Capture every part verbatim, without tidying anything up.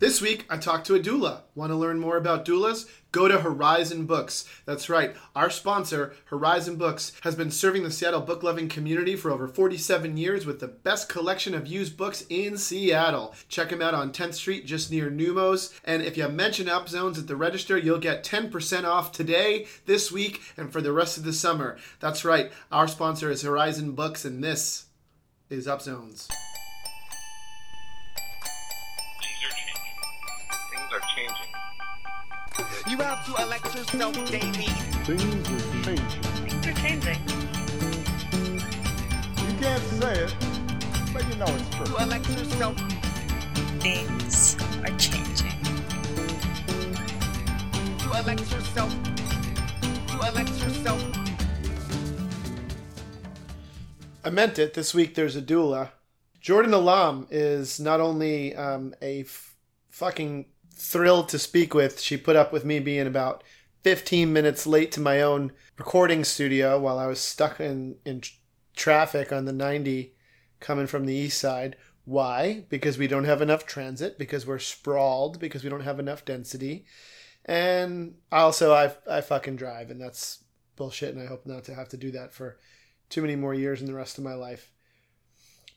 This week, I talked to a doula. Want to learn more about doulas? Go to Horizon Books. That's right. Our sponsor, Horizon Books, has been serving the Seattle book-loving community for over forty-seven years with the best collection of used books in Seattle. Check them out on tenth street, just near Numos. And if you mention UpZones at the register, you'll get ten percent off today, this week, and for the rest of the summer. That's right. Our sponsor is Horizon Books, and this is UpZones. You have to elect yourself daily. Things are changing. Things are changing. You can't say it, but you know it's true. You elect yourself. Things are changing. You elect yourself. You elect yourself. I meant it. This week there's a doula. Jordan Alam is not only um, a f- fucking... thrilled to speak with. She put up with me being about fifteen minutes late to my own recording studio while I was stuck in, in tr- traffic on the ninety coming from the east side. Why? Because we don't have enough transit, because we're sprawled, because we don't have enough density. And also I, I fucking drive, and that's bullshit, and I hope not to have to do that for too many more years in the rest of my life.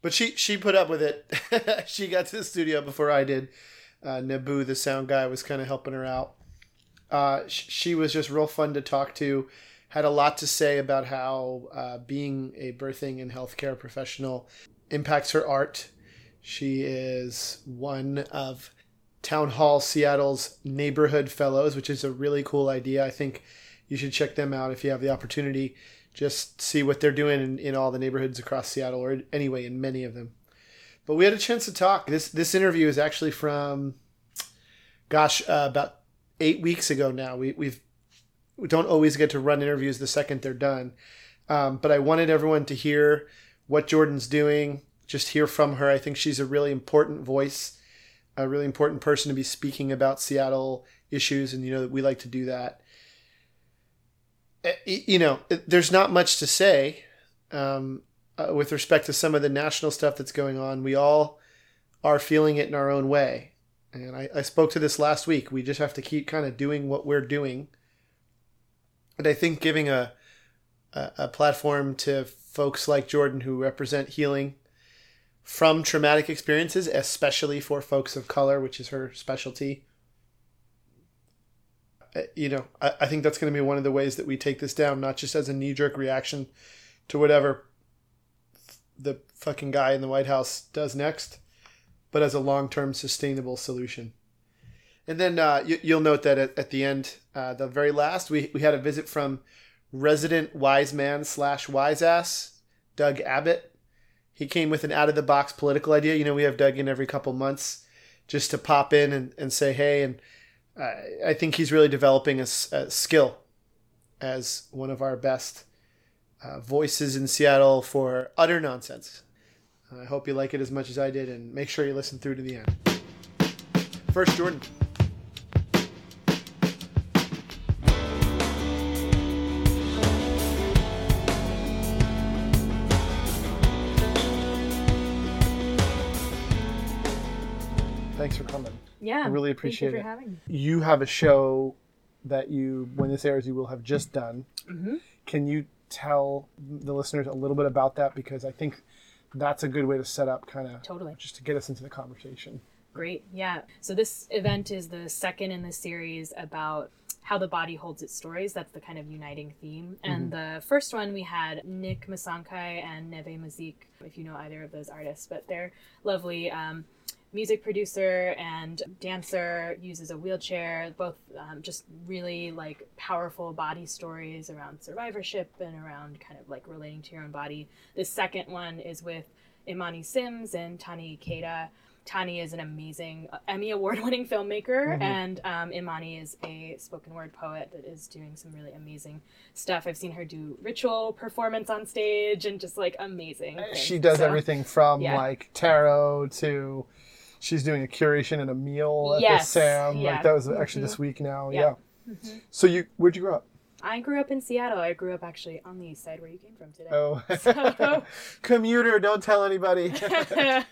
But she, she put up with it. She got to the studio before I did. Uh, Naboo, the sound guy, was kind of helping her out. Uh, sh- she was just real fun to talk to. Had a lot to say about how uh, being a birthing and healthcare professional impacts her art. She is one of Town Hall Seattle's Neighborhood Fellows, which is a really cool idea. I think you should check them out if you have the opportunity. Just see what they're doing in, in all the neighborhoods across Seattle, or anyway, in many of them. But we had a chance to talk. This this interview is actually from, gosh, uh, about eight weeks ago now. We we've we don't always get to run interviews the second they're done, um, but I wanted everyone to hear what Jordan's doing. Just hear from her. I think she's a really important voice, a really important person to be speaking about Seattle issues, and you know that we like to do that. You know, there's not much to say. Um, Uh, with respect to some of the national stuff that's going on, we all are feeling it in our own way. And I, I spoke to this last week. We just have to keep kind of doing what we're doing. And I think giving a, a, a platform to folks like Jordan who represent healing from traumatic experiences, especially for folks of color, which is her specialty. Uh, you know, I, I think that's going to be one of the ways that we take this down, not just as a knee-jerk reaction to whatever the fucking guy in the White House does next, but as a long-term sustainable solution. And then uh, you, you'll note that at, at the end, uh, the very last, we, we had a visit from resident wise man slash wise ass, Doug Abbott. He came with an out-of-the-box political idea. You know, we have Doug in every couple months just to pop in and, and say, hey, and uh, I think he's really developing a, a skill as one of our best Uh, voices in Seattle for utter nonsense. I hope you like it as much as I did, and make sure you listen through to the end. First, Jordan. Thanks for coming. Yeah. I really appreciate it. Thank you for having me. You have a show that you, when this airs, you will have just done. Mm-hmm. Can you tell the listeners a little bit about that, because I think that's a good way to set up kind of totally just to get us into the conversation. Great. Yeah. So this event is the second in the series about how the body holds its stories. That's the kind of uniting theme. Mm-hmm. And the first one we had Nick Masankai and Neve Mazik, if you know either of those artists, but they're lovely. Um, music producer and dancer, uses a wheelchair, both um, just really like powerful body stories around survivorship and around kind of like relating to your own body. The second one is with Imani Sims and Tani Ikeda. Tani is an amazing Emmy award-winning filmmaker, mm-hmm. and um, Imani is a spoken word poet that is doing some really amazing stuff. I've seen her do ritual performance on stage and just like amazing things. She does so, everything from yeah. like tarot to... She's doing a curation and a meal at yes. the SAM. Yeah. Like that was actually mm-hmm. this week now. Yeah. yeah. Mm-hmm. So you, where'd you grow up? I grew up in Seattle. I grew up actually on the east side where you came from today. Oh, so. Commuter, don't tell anybody. um,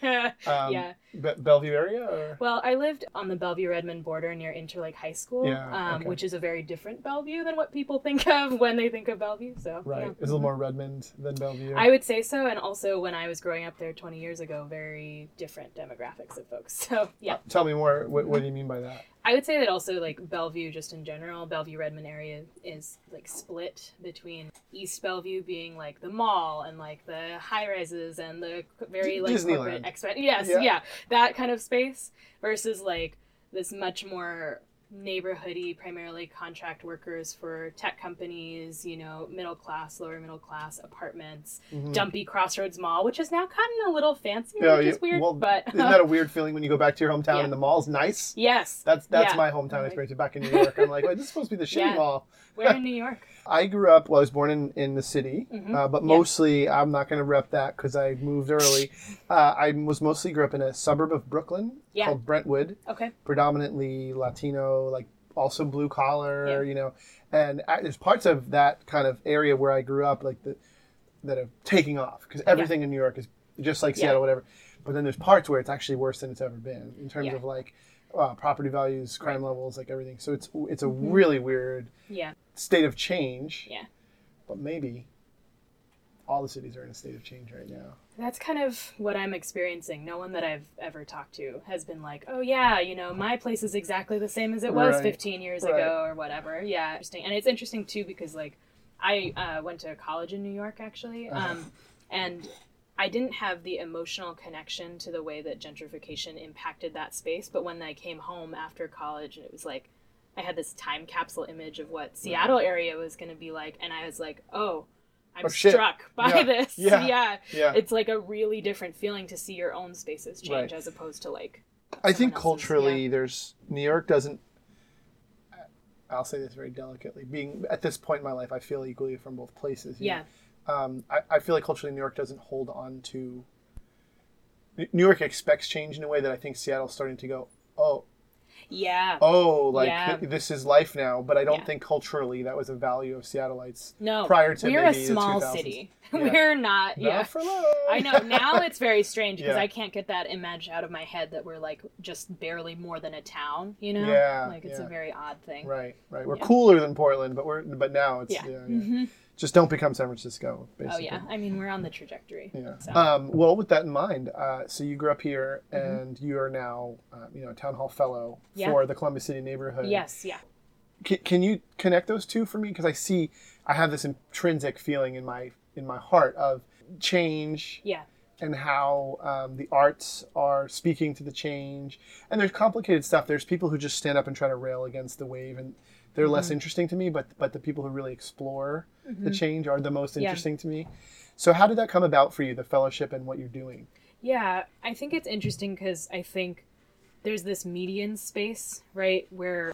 yeah. Be- Bellevue area? Or? Well, I lived on the Bellevue-Redmond border near Interlake High School, yeah, um, okay. which is a very different Bellevue than what people think of when they think of Bellevue. So right. Yeah. It's a little more Redmond than Bellevue. I would say so. And also when I was growing up there twenty years ago, very different demographics of folks. So, yeah. Uh, tell me more. What, what do you mean by that? I would say that also, like, Bellevue, just in general, Bellevue-Redmond area is, like, split between East Bellevue being, like, the mall and, like, the high-rises and the very, like, Disneyland. corporate... Exp- yes, yeah. yeah. That kind of space versus, like, this much more neighborhoody, primarily contract workers for tech companies, you know, middle class, lower middle class apartments, mm-hmm. dumpy Crossroads Mall, which is now gotten a little fancy, yeah, which yeah, is weird. Well, but isn't that a weird feeling when you go back to your hometown yeah. and the mall's nice? Yes. That's that's yeah. my hometown experience. Back in New York, I'm like, well, this is supposed to be the shitty yeah. mall. Where in New York? I grew up, well, I was born in, in the city, mm-hmm. uh, but yeah. mostly, I'm not going to rep that because I moved early. uh, I was mostly grew up in a suburb of Brooklyn yeah. called Brentwood. Okay. Predominantly Latino, like also blue collar, yeah. you know. And uh, there's parts of that kind of area where I grew up like the, that are taking off because everything yeah. in New York is just like Seattle, yeah. whatever. But then there's parts where it's actually worse than it's ever been in terms yeah. of like uh, property values, crime right. levels, like everything. So it's it's a mm-hmm. really weird... Yeah. state of change. Yeah. But maybe all the cities are in a state of change right now. That's kind of what I'm experiencing. No one that I've ever talked to has been like, oh yeah, you know, my place is exactly the same as it was right. fifteen years right. ago or whatever. Yeah. Interesting. And it's interesting too because like I uh, went to college in New York actually. Um, uh-huh. And I didn't have the emotional connection to the way that gentrification impacted that space. But when I came home after college, it was like, I had this time capsule image of what Seattle area was going to be like. And I was like, oh, I'm oh, struck by yeah. this. Yeah. Yeah. yeah. It's like a really different feeling to see your own spaces change right. as opposed to like. I think else's. Culturally yeah. there's New York doesn't. I'll say this very delicately being at this point in my life, I feel equally from both places. Yeah. Um, I, I feel like culturally New York doesn't hold on to. New York expects change in a way that I think Seattle's starting to go, oh, yeah. Oh, like yeah. Th- this is life now, but I don't yeah. think culturally that was a value of Seattleites. No, prior to we're maybe a small the two thousands. City. Yeah. We're not. Yeah, not for long. I know. Now it's very strange because yeah. I can't get that image out of my head that we're like just barely more than a town. You know, yeah, like it's yeah. a very odd thing. Right, right. We're yeah. cooler than Portland, but we're but now it's yeah. yeah, yeah. Mm-hmm. Just don't become San Francisco, basically. Oh, yeah. I mean, we're on the trajectory. Yeah. So. Um, well, with that in mind, uh, so you grew up here, mm-hmm. and you are now, uh, you know, a town hall fellow yeah. for the Columbus City neighborhood. Yes, yeah. C- can you connect those two for me? Because I see, I have this intrinsic feeling in my in my heart of change. Yeah. And how um, the arts are speaking to the change. And there's complicated stuff. There's people who just stand up and try to rail against the wave, and they're mm-hmm. less interesting to me, but but the people who really explore mm-hmm. the change are the most interesting yeah. to me. So how did that come about for you, the fellowship and what you're doing? Yeah, I think it's interesting because I think there's this median space, right, where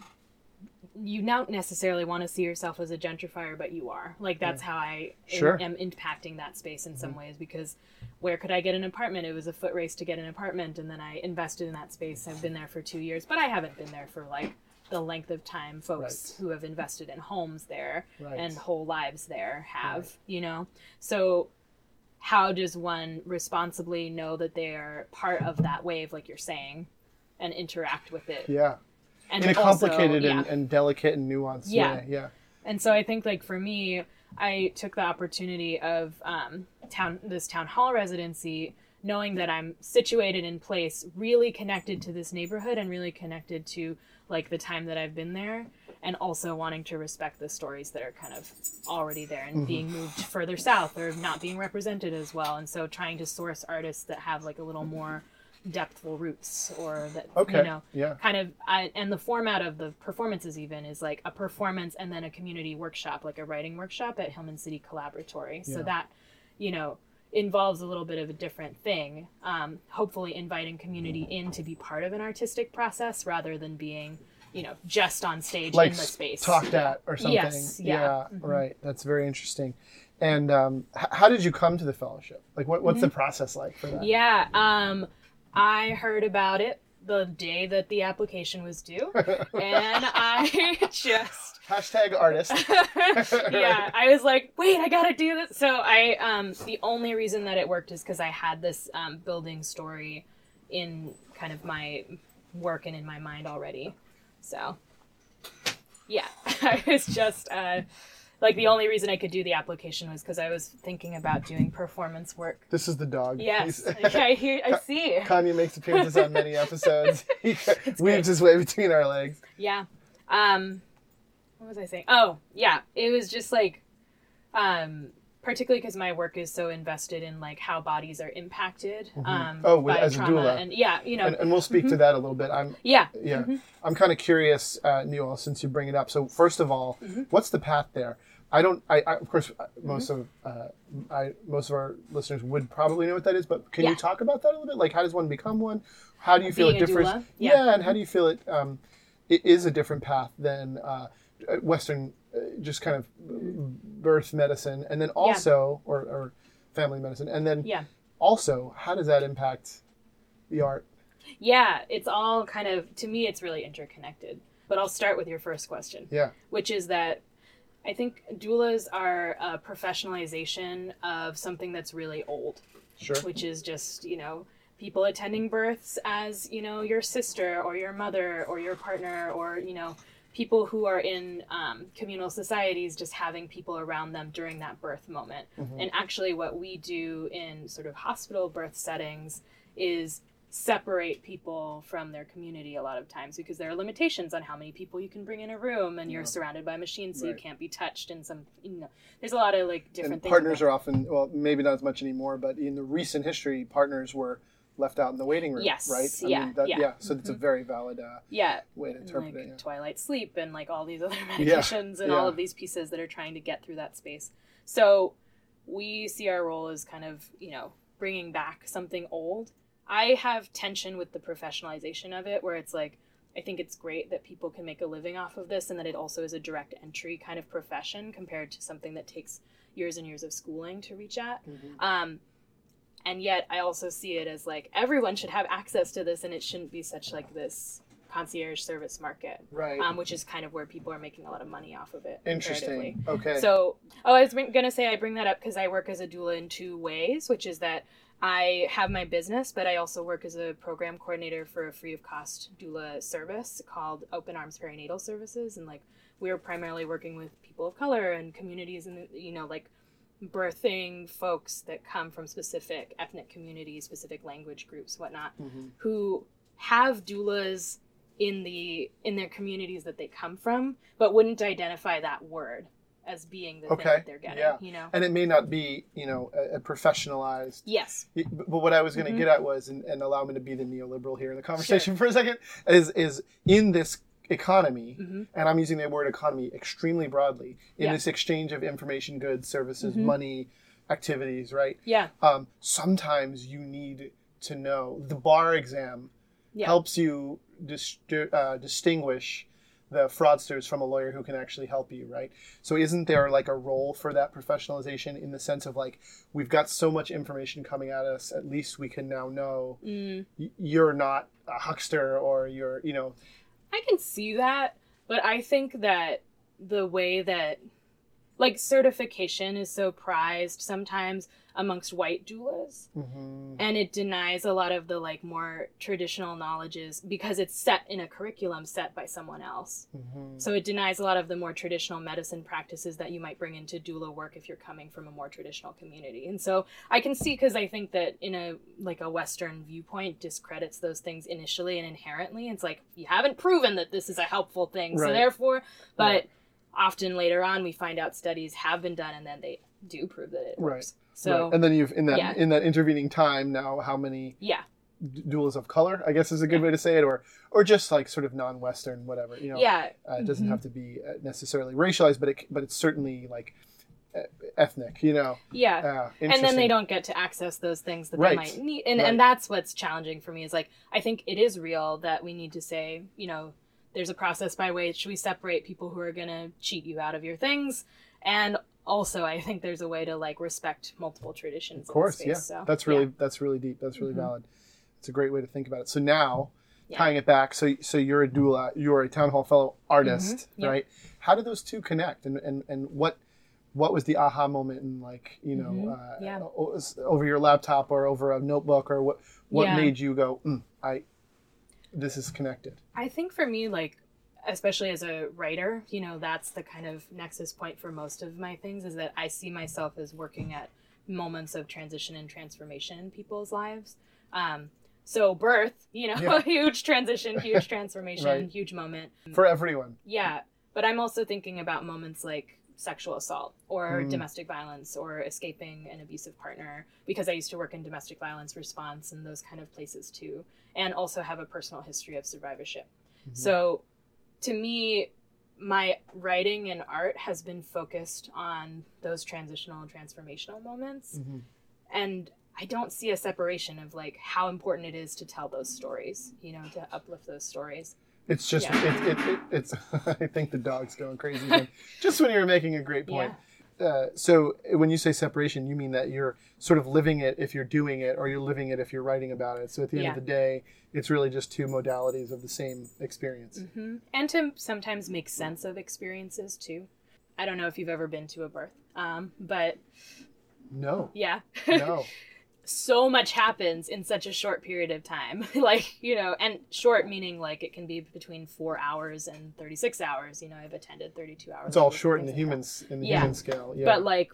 you don't necessarily want to see yourself as a gentrifier, but you are. Like, that's yeah. how I sure. am impacting that space in some mm-hmm. ways, because where could I get an apartment? It was a foot race to get an apartment, and then I invested in that space. I've been there for two years, but I haven't been there for, like, the length of time folks right. who have invested in homes there right. and whole lives there have, right. you know? So how does one responsibly know that they are part of that wave, like you're saying, and interact with it? Yeah. And in a also, complicated yeah. and, and delicate and nuanced yeah. way. Yeah. And so I think, like, for me, I took the opportunity of um, town this town hall residency, knowing that I'm situated in place, really connected to this neighborhood and really connected to, like, the time that I've been there, and also wanting to respect the stories that are kind of already there and mm-hmm. being moved further south or not being represented as well. And so trying to source artists that have, like, a little more depthful roots or that, okay. you know, yeah. kind of, I, and the format of the performances even is like a performance and then a community workshop, like a writing workshop at Hillman City Collaboratory. Yeah. So that, you know, involves a little bit of a different thing, um, hopefully inviting community in to be part of an artistic process rather than being, you know, just on stage like in the space. Talked at or something. Yes, yeah. yeah mm-hmm. Right. That's very interesting. And um, h- how did you come to the fellowship? Like, what, what's mm-hmm. the process like for that? Yeah. Um, I heard about it the day that the application was due, and I just hashtag artist. Yeah, I was like, wait, I gotta do this. So I, um, the only reason that it worked is because I had this um, building story in kind of my work and in my mind already. So yeah, I was just uh, like the only reason I could do the application was because I was thinking about doing performance work. This is the dog. Yes, I hear. I see. Kanye makes appearances on many episodes. He weaves good. his way between our legs. Yeah. Um, what was I saying? Oh, yeah. It was just like, um, particularly because my work is so invested in like how bodies are impacted. Mm-hmm. Um, oh, with, by as trauma a doula. And, yeah, you know. And, and we'll speak mm-hmm. to that a little bit. I'm yeah, yeah. Mm-hmm. I'm kind of curious, uh, Newell, since you bring it up. So first of all, mm-hmm. what's the path there? I don't. I, I of course most mm-hmm. of uh, I most of our listeners would probably know what that is, but can yeah. you talk about that a little bit? Like, how does one become one? How do you Being feel it differs? Doula? Yeah, yeah mm-hmm. and how do you feel it? Um, it is a different path than uh, Western. Just kind of birth medicine, and then also, yeah. or, or family medicine, and then yeah. also, how does that impact the art? Yeah, it's all kind of, to me, it's really interconnected. But I'll start with your first question, yeah, which is that I think doulas are a professionalization of something that's really old, sure, which is just, you know, people attending births as, you know, your sister or your mother or your partner or, you know, people who are in um, communal societies, just having people around them during that birth moment. Mm-hmm. And actually what we do in sort of hospital birth settings is separate people from their community a lot of times, because there are limitations on how many people you can bring in a room, and yeah. you're surrounded by machines, so right. you can't be touched. And some, you know, there's a lot of like different and things. Partners are often, well, maybe not as much anymore, but in the recent history, partners were left out in the waiting room, yes, right? I yeah, mean, that, yeah. yeah. So it's mm-hmm. a very valid uh, yeah. way to interpret like it. Yeah. Twilight sleep and like all these other medications yeah. and yeah. all of these pieces that are trying to get through that space. So we see our role as kind of, you know, bringing back something old. I have tension with the professionalization of it, where it's like, I think it's great that people can make a living off of this, and that it also is a direct entry kind of profession compared to something that takes years and years of schooling to reach at. Mm-hmm. Um, And yet I also see it as like, everyone should have access to this, and it shouldn't be such like this concierge service market, right? Um, which is kind of where people are making a lot of money off of it. Interesting. Okay. So, oh, I was going to say, I bring that up because I work as a doula in two ways, which is that I have my business, but I also work as a program coordinator for a free of cost doula service called Open Arms Perinatal Services. And like, we're primarily working with people of color and communities and, you know, like, birthing folks that come from specific ethnic communities, specific language groups, whatnot, mm-hmm. who have doulas in the in their communities that they come from, but wouldn't identify that word as being the okay. thing that they're getting, yeah. you know? And it may not be, you know, a, a professionalized... Yes. But what I was going to mm-hmm. get at was, and, and allow me to be the neoliberal here in the conversation sure. for a second, is is in this economy, mm-hmm. and I'm using the word economy extremely broadly, in yeah. this exchange of information, goods, services, mm-hmm. money, activities, right? Yeah. Um, sometimes you need to know. The bar exam yeah. helps you dis- uh, distinguish the fraudsters from a lawyer who can actually help you, right? So isn't there like a role for that professionalization in the sense of like, we've got so much information coming at us, at least we can now know mm. y- you're not a huckster, or you're, you know... I can see that, but I think that the way that, like, certification is so prized sometimes amongst white doulas, mm-hmm. and it denies a lot of the, like, more traditional knowledges because it's set in a curriculum set by someone else. Mm-hmm. So it denies a lot of the more traditional medicine practices that you might bring into doula work if you're coming from a more traditional community. And so I can see, because I think that in a, like, a Western viewpoint discredits those things initially and inherently. It's like, you haven't proven that this is a helpful thing, right. so therefore, but... Right. Often later on, we find out studies have been done, and then they do prove that it works. Right. So, right. and then you've in that yeah. in that intervening time now, how many yeah. d- doulas of color? I guess is a good yeah. way to say it, or or just like sort of non-Western, whatever. You know, yeah, uh, it doesn't mm-hmm. have to be necessarily racialized, but it but it's certainly like ethnic. You know, yeah, uh, and then they don't get to access those things that right. they might need, and right. and that's what's challenging for me. Is like, I think it is real that we need to say, you know, there's a process by which we separate people who are going to cheat you out of your things. And also, I think there's a way to, like, respect multiple traditions. Of course, in space, yeah. So, that's really yeah. that's really deep. That's really mm-hmm. valid. It's a great way to think about it. So now yeah. tying it back. So so you're a doula, you're a Town Hall Fellow artist, mm-hmm. yeah. right? How do those two connect? And, and, and what what was the aha moment in, like, you know, mm-hmm. yeah. uh, over your laptop or over a notebook, or what, what yeah. made you go, mm, I this is connected? I think for me, like, especially as a writer, you know, that's the kind of nexus point for most of my things, is that I see myself as working at moments of transition and transformation in people's lives. Um, so birth, you know, yeah. huge transition, huge transformation, right. huge moment. For everyone. Yeah. But I'm also thinking about moments like sexual assault or mm. domestic violence or escaping an abusive partner, because I used to work in domestic violence response and those kind of places too, and also have a personal history of survivorship. Mm-hmm. So to me, my writing and art has been focused on those transitional and transformational moments. Mm-hmm. And I don't see a separation of, like, how important it is to tell those stories, you know, to uplift those stories. It's just, yeah. it, it, it, it's, I think the dog's going crazy. Just when you're making a great point. Yeah. Uh, so when you say separation, you mean that you're sort of living it if you're doing it, or you're living it if you're writing about it. So at the end yeah. of the day, it's really just two modalities of the same experience. Mm-hmm. And to sometimes make sense of experiences too. I don't know if you've ever been to a birth, um, but... No. Yeah. No. So much happens in such a short period of time. Like, you know, and short meaning, like, it can be between four hours and thirty-six hours. You know, I've attended thirty-two hours. It's all short in the humans, in the yeah. human scale. Yeah. But, like,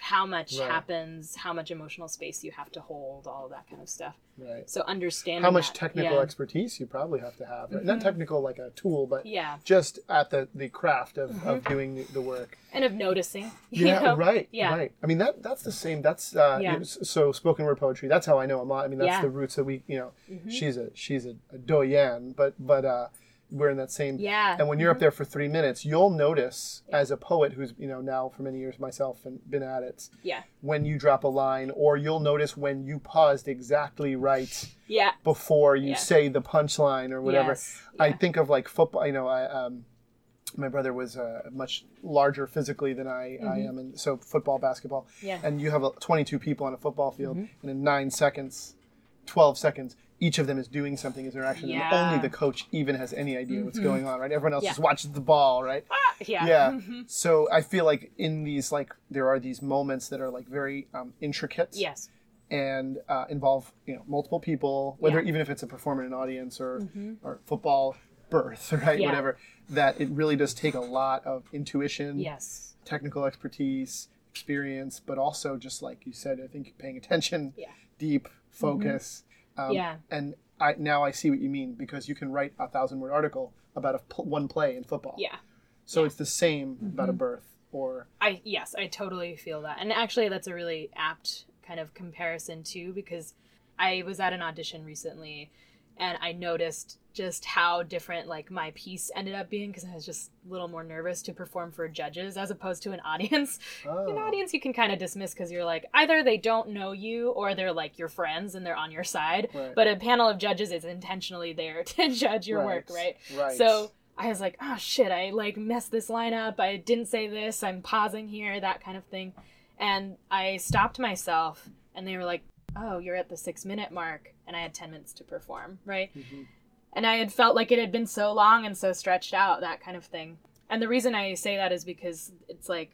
how much right. happens, how much emotional space you have to hold, all of that kind of stuff. Right. So understanding how much that, technical yeah. expertise you probably have to have. Right? Mm-hmm. Not technical like a tool, but yeah. just at the, the craft of, mm-hmm. of doing the work. And of noticing. You yeah, know? right, yeah. right. I mean, that that's the same. That's uh, yeah. So spoken word poetry, that's how I know Amat. I mean, that's yeah. the roots that we, you know, mm-hmm. she's a she's a, a doyenne, but, but uh, we're in that same. Yeah. And when you're mm-hmm. up there for three minutes, you'll notice yeah. as a poet who's, you know, now for many years myself and been at it, yeah. when you drop a line, or you'll notice when you paused exactly right yeah. before you yeah. say the punchline or whatever. Yes. Yeah. I think of, like, football, you know, I, um, my brother was uh, much larger physically than I, mm-hmm. I am. And so football, basketball, yeah. and you have uh, twenty-two people on a football field, mm-hmm. and in nine seconds, twelve seconds, each of them is doing something, is interaction, yeah. and only the coach even has any idea mm-hmm. what's going on, right? Everyone else yeah. just watches the ball, right? Ah, yeah. Yeah. Mm-hmm. So I feel like in these, like, there are these moments that are, like, very um, intricate. Yes. And uh, involve, you know, multiple people, whether yeah. even if it's a performer in an audience or, mm-hmm. or football, birth, right? Yeah. Whatever. That it really does take a lot of intuition, yes. technical expertise, experience, but also just like you said, I think paying attention, yeah. deep focus. Mm-hmm. Um, yeah. And I, now I see what you mean, because you can write a thousand word article about a pl- one play in football. Yeah. So yeah. it's the same mm-hmm. about a birth or. I, yes, I totally feel that. And actually that's a really apt kind of comparison too, because I was at an audition recently and I noticed just how different, like, my piece ended up being, because I was just a little more nervous to perform for judges as opposed to an audience. Oh. An audience you can kind of dismiss because you're like, either they don't know you or they're, like, your friends and they're on your side. Right. But a panel of judges is intentionally there to judge your right. work, right? Right. So I was like, oh, shit, I, like, messed this line up. I didn't say this. I'm pausing here, that kind of thing. And I stopped myself and they were like, oh, you're at the six minute mark. And I had ten minutes to perform, right? Mm-hmm. And I had felt like it had been so long and so stretched out, that kind of thing. And the reason I say that is because it's like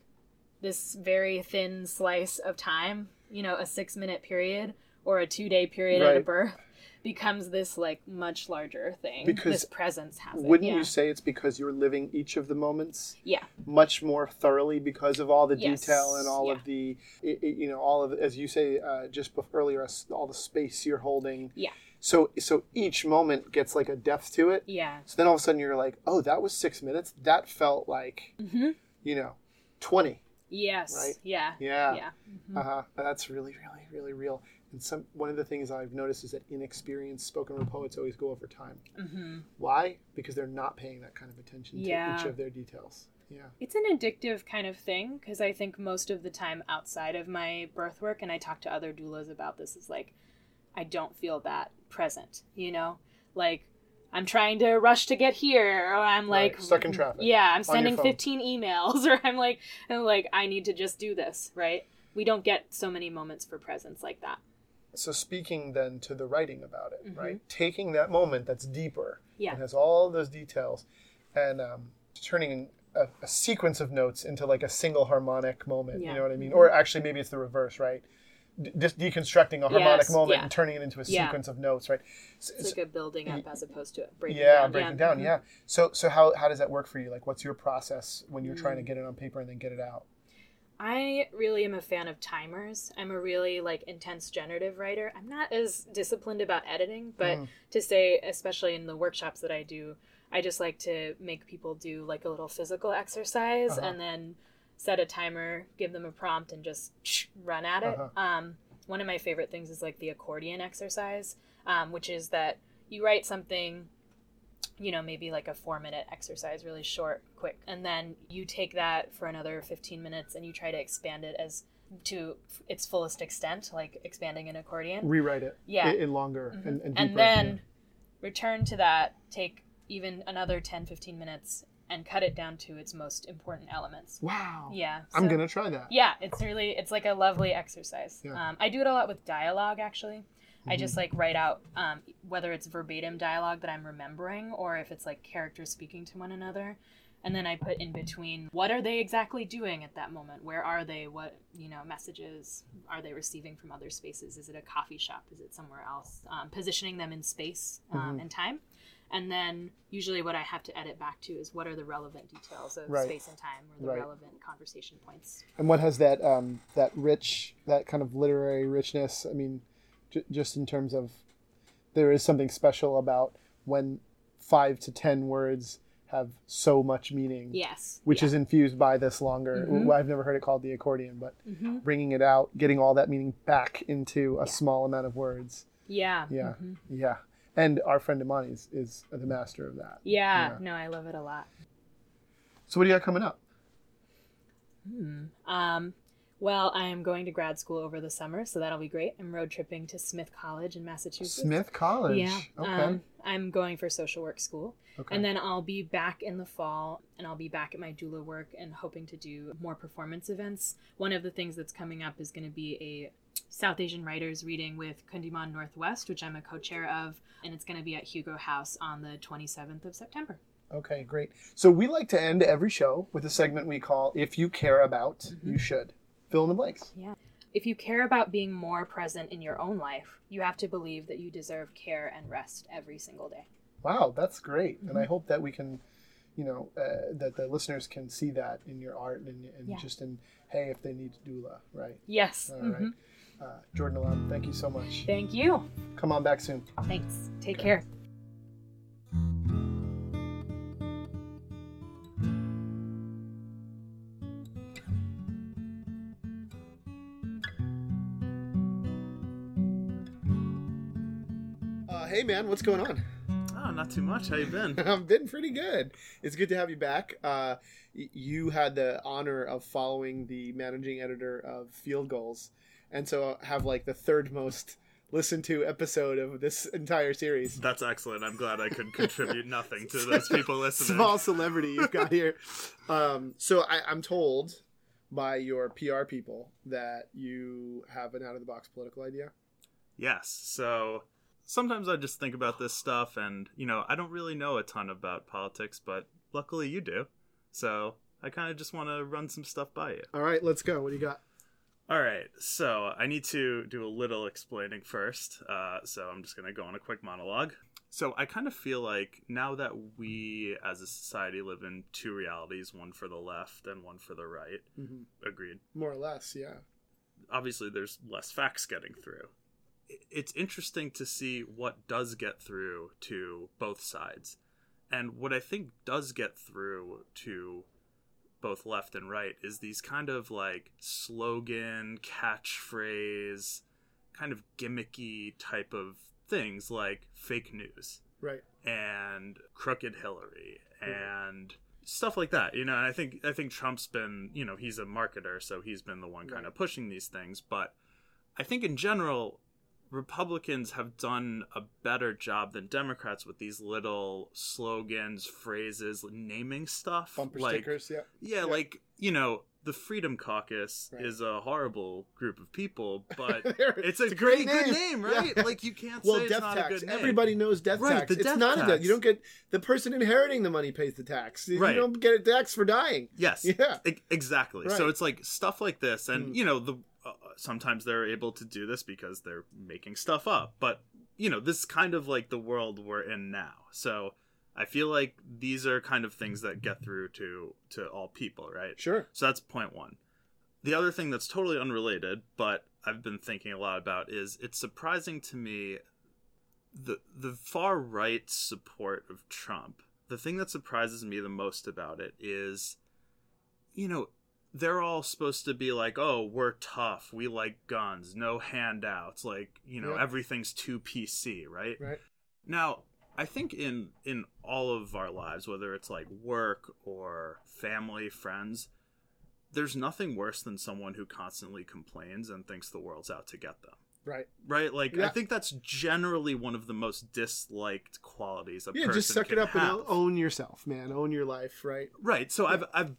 this very thin slice of time, you know, a six minute period or a two day period right. at a birth becomes this, like, much larger thing. Because this presence has it. Wouldn't yeah. you say it's because you're living each of the moments yeah. much more thoroughly because of all the yes. detail and all yeah. of the, you know, all of, as you say uh, just before, earlier, all the space you're holding. Yeah. So so each moment gets, like, a depth to it. Yeah. So then all of a sudden you're like, oh, that was six minutes. That felt like, mm-hmm. you know, twenty. Yes. Right? Yeah. Yeah. Yeah. Mm-hmm. Uh-huh. That's really, really, really real. And some one of the things I've noticed is that inexperienced spoken word poets always go over time. Mm-hmm. Why? Because they're not paying that kind of attention yeah. to each of their details. Yeah. It's an addictive kind of thing, because I think most of the time outside of my birth work, and I talk to other doulas about this, is like, I don't feel that present, you know, like I'm trying to rush to get here, or I'm like right. stuck in traffic. Yeah. I'm sending fifteen emails, or I'm like, I'm like, I need to just do this. Right. We don't get so many moments for presence like that. So speaking then to the writing about it, mm-hmm. right? Taking that moment that's deeper yeah. and has all those details and um, turning a, a sequence of notes into like a single harmonic moment, yeah. you know what I mean? Mm-hmm. Or actually maybe it's the reverse, right? D- just deconstructing a harmonic yes. moment yeah. and turning it into a yeah. sequence of notes, right? So, it's like a building up as opposed to breaking yeah, down. Breaking yeah, breaking down, mm-hmm. yeah. So so how, how does that work for you? Like what's your process when you're mm-hmm. trying to get it on paper and then get it out? I really am a fan of timers. I'm a really like intense generative writer. I'm not as disciplined about editing, but mm. to say, especially in the workshops that I do, I just like to make people do like a little physical exercise uh-huh. and then set a timer, give them a prompt and just run at it. Uh-huh. Um, one of my favorite things is like the accordion exercise, um, which is that you write something, you know, maybe like a four minute exercise, really short, quick. And then you take that for another fifteen minutes and you try to expand it as to its fullest extent, like expanding an accordion. Rewrite it. Yeah. In longer mm-hmm. and, and deeper. And then yeah. return to that, take even another ten, fifteen minutes and cut it down to its most important elements. Wow. Yeah. So, I'm going to try that. Yeah. It's really, it's like a lovely exercise. Yeah. Um, I do it a lot with dialogue actually. I just like write out um, whether it's verbatim dialogue that I'm remembering or if it's like characters speaking to one another. And then I put in between, what are they exactly doing at that moment? Where are they? What, you know, messages are they receiving from other spaces? Is it a coffee shop? Is it somewhere else? Um, positioning them in space um, mm-hmm. and time. And then usually what I have to edit back to is what are the relevant details of right. space and time or the right. relevant conversation points. And what has that um, that rich, that kind of literary richness? I mean... Just in terms of, there is something special about when five to ten words have so much meaning. Yes. Which yeah. is infused by this longer, mm-hmm. well, I've never heard it called the accordion, but mm-hmm. bringing it out, getting all that meaning back into a yeah. small amount of words. Yeah. Yeah. Mm-hmm. Yeah. And our friend Imani is, is the master of that. Yeah. yeah. No, I love it a lot. So what do you got coming up? Hmm. Um. Well, I'm going to grad school over the summer, so that'll be great. I'm road tripping to Smith College in Massachusetts. Smith College? Yeah. Okay. Um, I'm going for social work school. Okay. And then I'll be back in the fall, and I'll be back at my doula work and hoping to do more performance events. One of the things that's coming up is going to be a South Asian writers reading with Kundiman Northwest, which I'm a co-chair of, and it's going to be at Hugo House on the twenty-seventh of September. Okay, great. So we like to end every show with a segment we call If You Care About, mm-hmm. You Should. Fill in the blanks. Yeah. If you care about being more present in your own life, you have to believe that you deserve care and rest every single day. Wow, that's great. Mm-hmm. And I hope that we can, you know, uh, that the listeners can see that in your art and, and yeah. just in, hey, if they need doula, right? Yes. All mm-hmm. right. Uh, Jordan Alam, thank you so much. Thank you. Come on back soon. Thanks. Take okay. care. Hey man, what's going on? Oh, not too much. How you been? I've been pretty good. It's good to have you back. Uh, you had the honor of following the managing editor of Field Goals, and so have like the third most listened to episode of this entire series. That's excellent. I'm glad I could contribute nothing to those people listening. Small celebrity you've got here. Um, so I, I'm told by your P R people that you have an out-of-the-box political idea. Yes. So... sometimes I just think about this stuff and, you know, I don't really know a ton about politics, but luckily you do. So I kind of just want to run some stuff by you. All right, let's go. What do you got? All right. So I need to do a little explaining first. Uh, so I'm just going to go on a quick monologue. So I kind of feel like now that we as a society live in two realities, one for the left and one for the right. Mm-hmm. Agreed. More or less. Yeah. Obviously, there's less facts getting through. It's interesting to see what does get through to both sides. And what I think does get through to both left and right is these kind of like slogan, catchphrase, kind of gimmicky type of things like fake news. Right. And crooked Hillary and... stuff like that, you know, and I think, I think Trump's been, you know, he's a marketer, so he's been the one kind right. of pushing these things. But I think in general... Republicans have done a better job than Democrats with these little slogans, phrases, naming stuff. Bumper like, stickers, yeah. yeah. Yeah, like, you know, the Freedom Caucus right. is a horrible group of people, but it's a it's great, great name. good name, right? Yeah. Like, you can't well, say it's not tax. a good name. Everybody knows death right, tax. The it's death not tax. a death. You don't get the person inheriting the money pays the tax. You right. don't get a tax for dying. Yes. Yeah. E- exactly. Right. So it's like stuff like this. And, mm. you know, the Uh, sometimes they're able to do this because they're making stuff up. But, you know, this is kind of like the world we're in now. So I feel like these are kind of things that get through to, to all people, right? Sure. So that's point one. The other thing that's totally unrelated, but I've been thinking a lot about, is it's surprising to me the the far right support of Trump. The thing that surprises me the most about it is, you know, they're all supposed to be like, oh, we're tough. We like guns. No handouts. Like, you know, yeah. everything's too P C, right? Right. Now, I think in in all of our lives, whether it's like work or family, friends, there's nothing worse than someone who constantly complains and thinks the world's out to get them. Right. Right? Like, yeah. I think that's generally one of the most disliked qualities a yeah, person can Yeah, just suck it up have. and own yourself, man. Own your life, right? Right. So yeah. I've I've...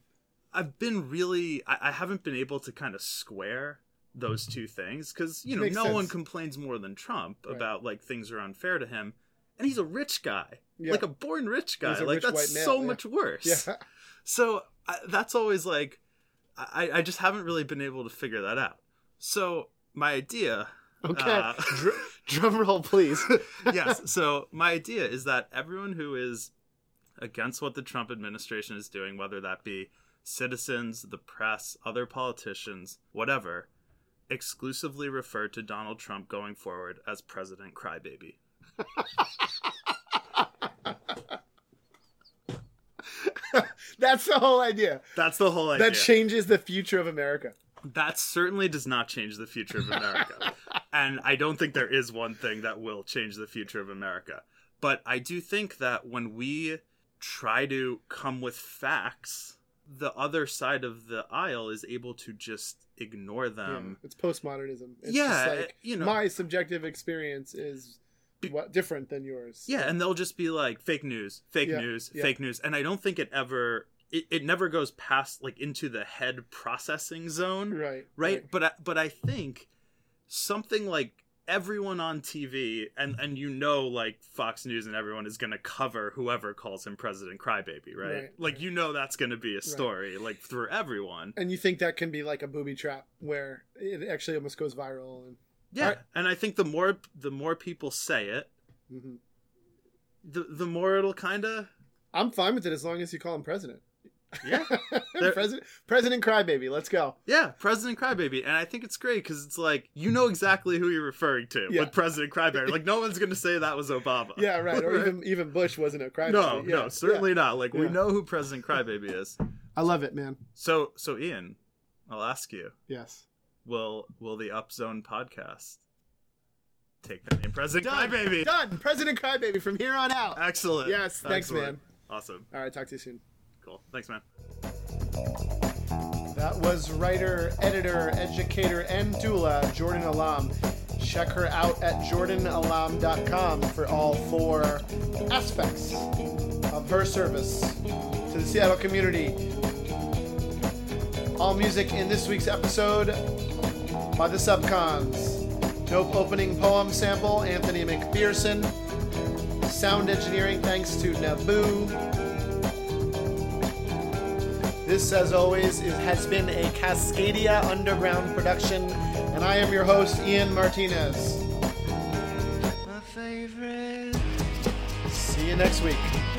I've been really, I, I haven't been able to kind of square those two things because, you know, Makes no sense. one complains more than Trump right. about like things are unfair to him. And he's a rich guy, yeah. like a born rich guy. Like rich that's so man. much yeah. worse. Yeah. So I, that's always like, I, I just haven't really been able to figure that out. So my idea. Okay. Uh, Dr- drum roll, please. yes. So my idea is that everyone who is against what the Trump administration is doing, whether that be citizens, the press, other politicians, whatever, exclusively refer to Donald Trump going forward as President Crybaby. That's the whole idea. That's the whole idea. That changes the future of America. That certainly does not change the future of America. And I don't think there is one thing that will change the future of America. But I do think that when we try to come with facts, the other side of the aisle is able to just ignore them. Yeah, it's postmodernism. It's yeah, just like, you know, my subjective experience is what, different than yours. Yeah, and they'll just be like fake news, fake yeah, news, yeah. fake news, and I don't think it ever it, it never goes past like into the head processing zone. Right. Right. right. But I, but I think something like everyone on T V and and you know like Fox News and everyone is going to cover whoever calls him President Crybaby, right? right like right. You know that's going to be a story right. like through everyone. And you think that can be like a booby trap where it actually almost goes viral and Yeah. Right. And I think the more the more people say it, mm-hmm. the the more it'll kind of I'm fine with it as long as you call him president. Yeah. President President Crybaby, let's go. Yeah, President Crybaby. And I think it's great because it's like, you know exactly who you're referring to yeah. with President Crybaby. Like, no one's going to say that was Obama. Yeah, right. Or even, even Bush wasn't a crybaby. No, yeah. no, certainly yeah. not. Like, yeah. we know who President Crybaby is. I love it, man. So, so Ian, I'll ask you. Yes. Will Will the UpZone podcast take that name? President Done. Crybaby. Done. President Crybaby from here on out. Excellent. Yes. Thanks, Excellent. man. Awesome. All right. Talk to you soon. Cool. Thanks, man. That was writer, editor, educator, and doula Jordan Alam. Check her out at jordan alam dot com for all four aspects of her service to the Seattle community. All music in this week's episode by the Subcons. Dope opening poem sample, Anthony McPherson. Sound engineering thanks to Naboo. This, as always, is, has been a Cascadia Underground production, and I am your host, Ian Martinez. My favorite. See you next week.